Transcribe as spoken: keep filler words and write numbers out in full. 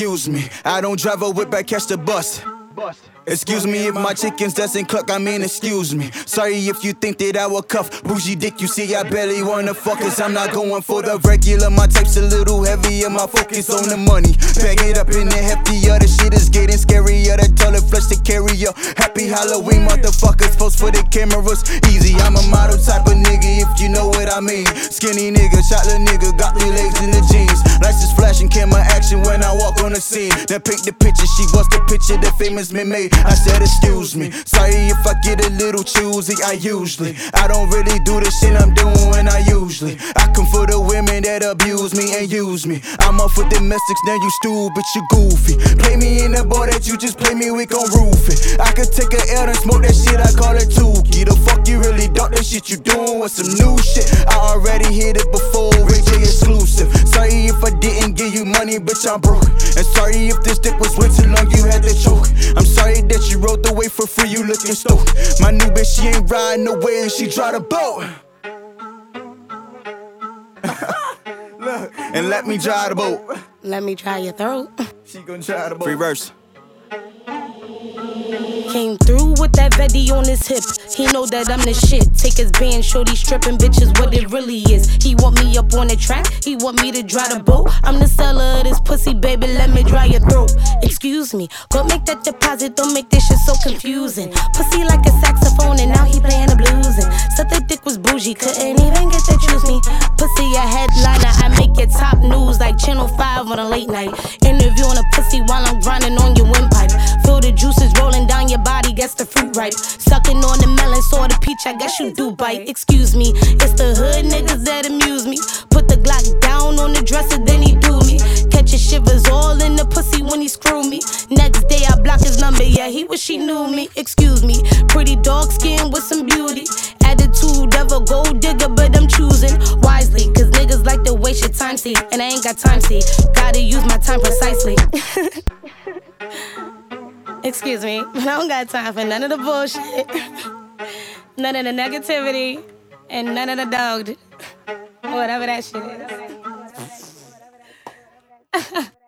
Excuse me, I don't drive a whip, I catch the bus. Excuse me if my chickens doesn't cluck, I mean excuse me. Sorry if you think that I will cuff bougie dick, you see I barely wanna fuck, cause I'm not going for the regular. My type's a little heavier, my focus on the money. Bag it up in the heftier, the shit is getting scarier. The toilet flush to carry up. Happy Halloween, motherfuckers, post for the cameras. Easy, I'm a model type of nigga, if you know what I mean. Skinny nigga, shot little nigga, got three legs in the jeans. Lights is flashing, camera action when I walk on the scene. Then pick the picture, she wants the picture, the famous man made. I said excuse me, sorry if I get a little choosy. I usually, I don't really do the shit I'm doing, I usually I come for the women that abuse me and use me. I'm up for domestics, now you stupid, you goofy. Play me in the ball that you just play me, we gon' roof it. I could take a L and smoke that shit, I call it Tukey. The fuck you really thought that shit you doing was some new shit. I already hit it before, Ray J exclusive. Sorry if I didn't give you money, bitch, I'm broke. And sorry if this dick was way too long, you had to choke. I'm sorry that you rode the wave for free, you looking stoked. My new bitch, she ain't riding away and she drive the boat. Look, and let me drive the boat. Let me try your throat. She gon' drive the boat. Reverse. Came through with that Veddy on his hip. He know that I'm the shit. Take his band, shorty stripping bitches, what it really is. He want me up on the track, he want me to dry the boat. I'm the seller of this pussy, baby, let me dry your throat. Excuse me, go make that deposit, don't make this shit so confusing. Pussy like a saxophone and now he playing the blues. And said the dick was bougie, couldn't even get to choose me. Pussy a headliner, I make it top news like Channel five on a late night. Interviewing a pussy while I'm grinding on your windpipe. Feel the juices rolling down your body, guess the fruit ripe. Sucking on the melon, saw the peach, I guess you do bite. Excuse me, it's the hood niggas that amuse me. Put the Glock down on the dresser, then he do me. Catch his shivers all in the pussy when he screw me. Next day I block his number, yeah, he wish he knew me. Excuse me, pretty dog skin with some beauty. Attitude of a gold digger, but I'm choosing wisely. Cause niggas like to waste your time, see, and I ain't got time, see. Gotta use my time precisely. Excuse me, but I don't got time for none of the bullshit, none of the negativity, and none of the dog, whatever that shit is.